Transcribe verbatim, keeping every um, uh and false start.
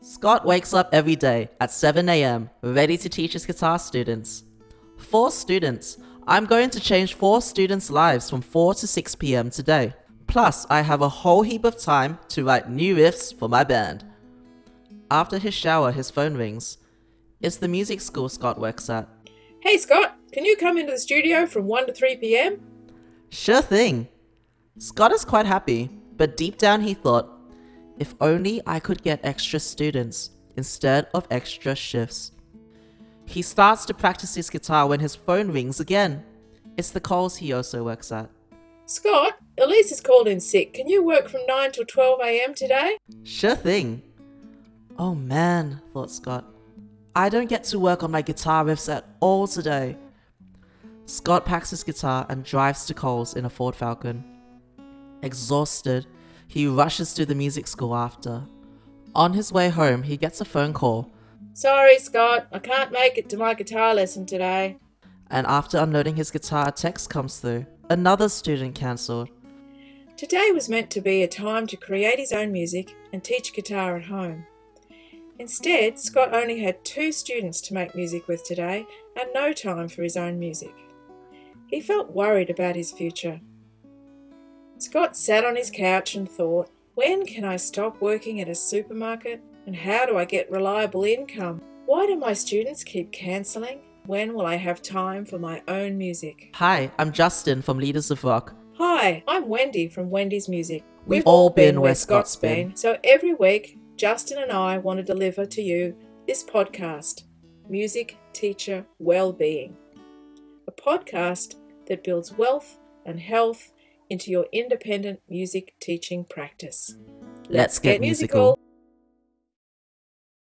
Scott wakes up every day at seven a m ready to teach his guitar students. Four students. I'm going to change four students' lives from four to six p m today. Plus, I have a whole heap of time to write new riffs for my band. After his shower, his phone rings. It's the music school Scott works at. Hey Scott, can you come into the studio from one to three p m? Sure thing. Scott is quite happy, but deep down he thought, if only I could get extra students instead of extra shifts. He starts to practice his guitar when his phone rings again. It's the Coles he also works at. Scott, Elise has called in sick. Can you work from nine till twelve a m today? Sure thing. Oh man, thought Scott. I don't get to work on my guitar riffs at all today. Scott packs his guitar and drives to Coles in a Ford Falcon. Exhausted, he rushes to the music school after. On his way home, he gets a phone call. Sorry, Scott, I can't make it to my guitar lesson today. And after unloading his guitar, a text comes through. Another student cancelled. Today was meant to be a time to create his own music and teach guitar at home. Instead, Scott only had two students to make music with today and no time for his own music. He felt worried about his future. Scott sat on his couch and thought, when can I stop working at a supermarket? And how do I get reliable income? Why do my students keep cancelling? When will I have time for my own music? Hi, I'm Justin from Leaders of Rock. Hi, I'm Wendy from Wendy's Music. We've, We've all been, been where Scott's been. been. So every week, Justin and I want to deliver to you this podcast, Music Teacher Wellbeing, a podcast that builds wealth and health into your independent music teaching practice. Let's, Let's get, get musical. musical.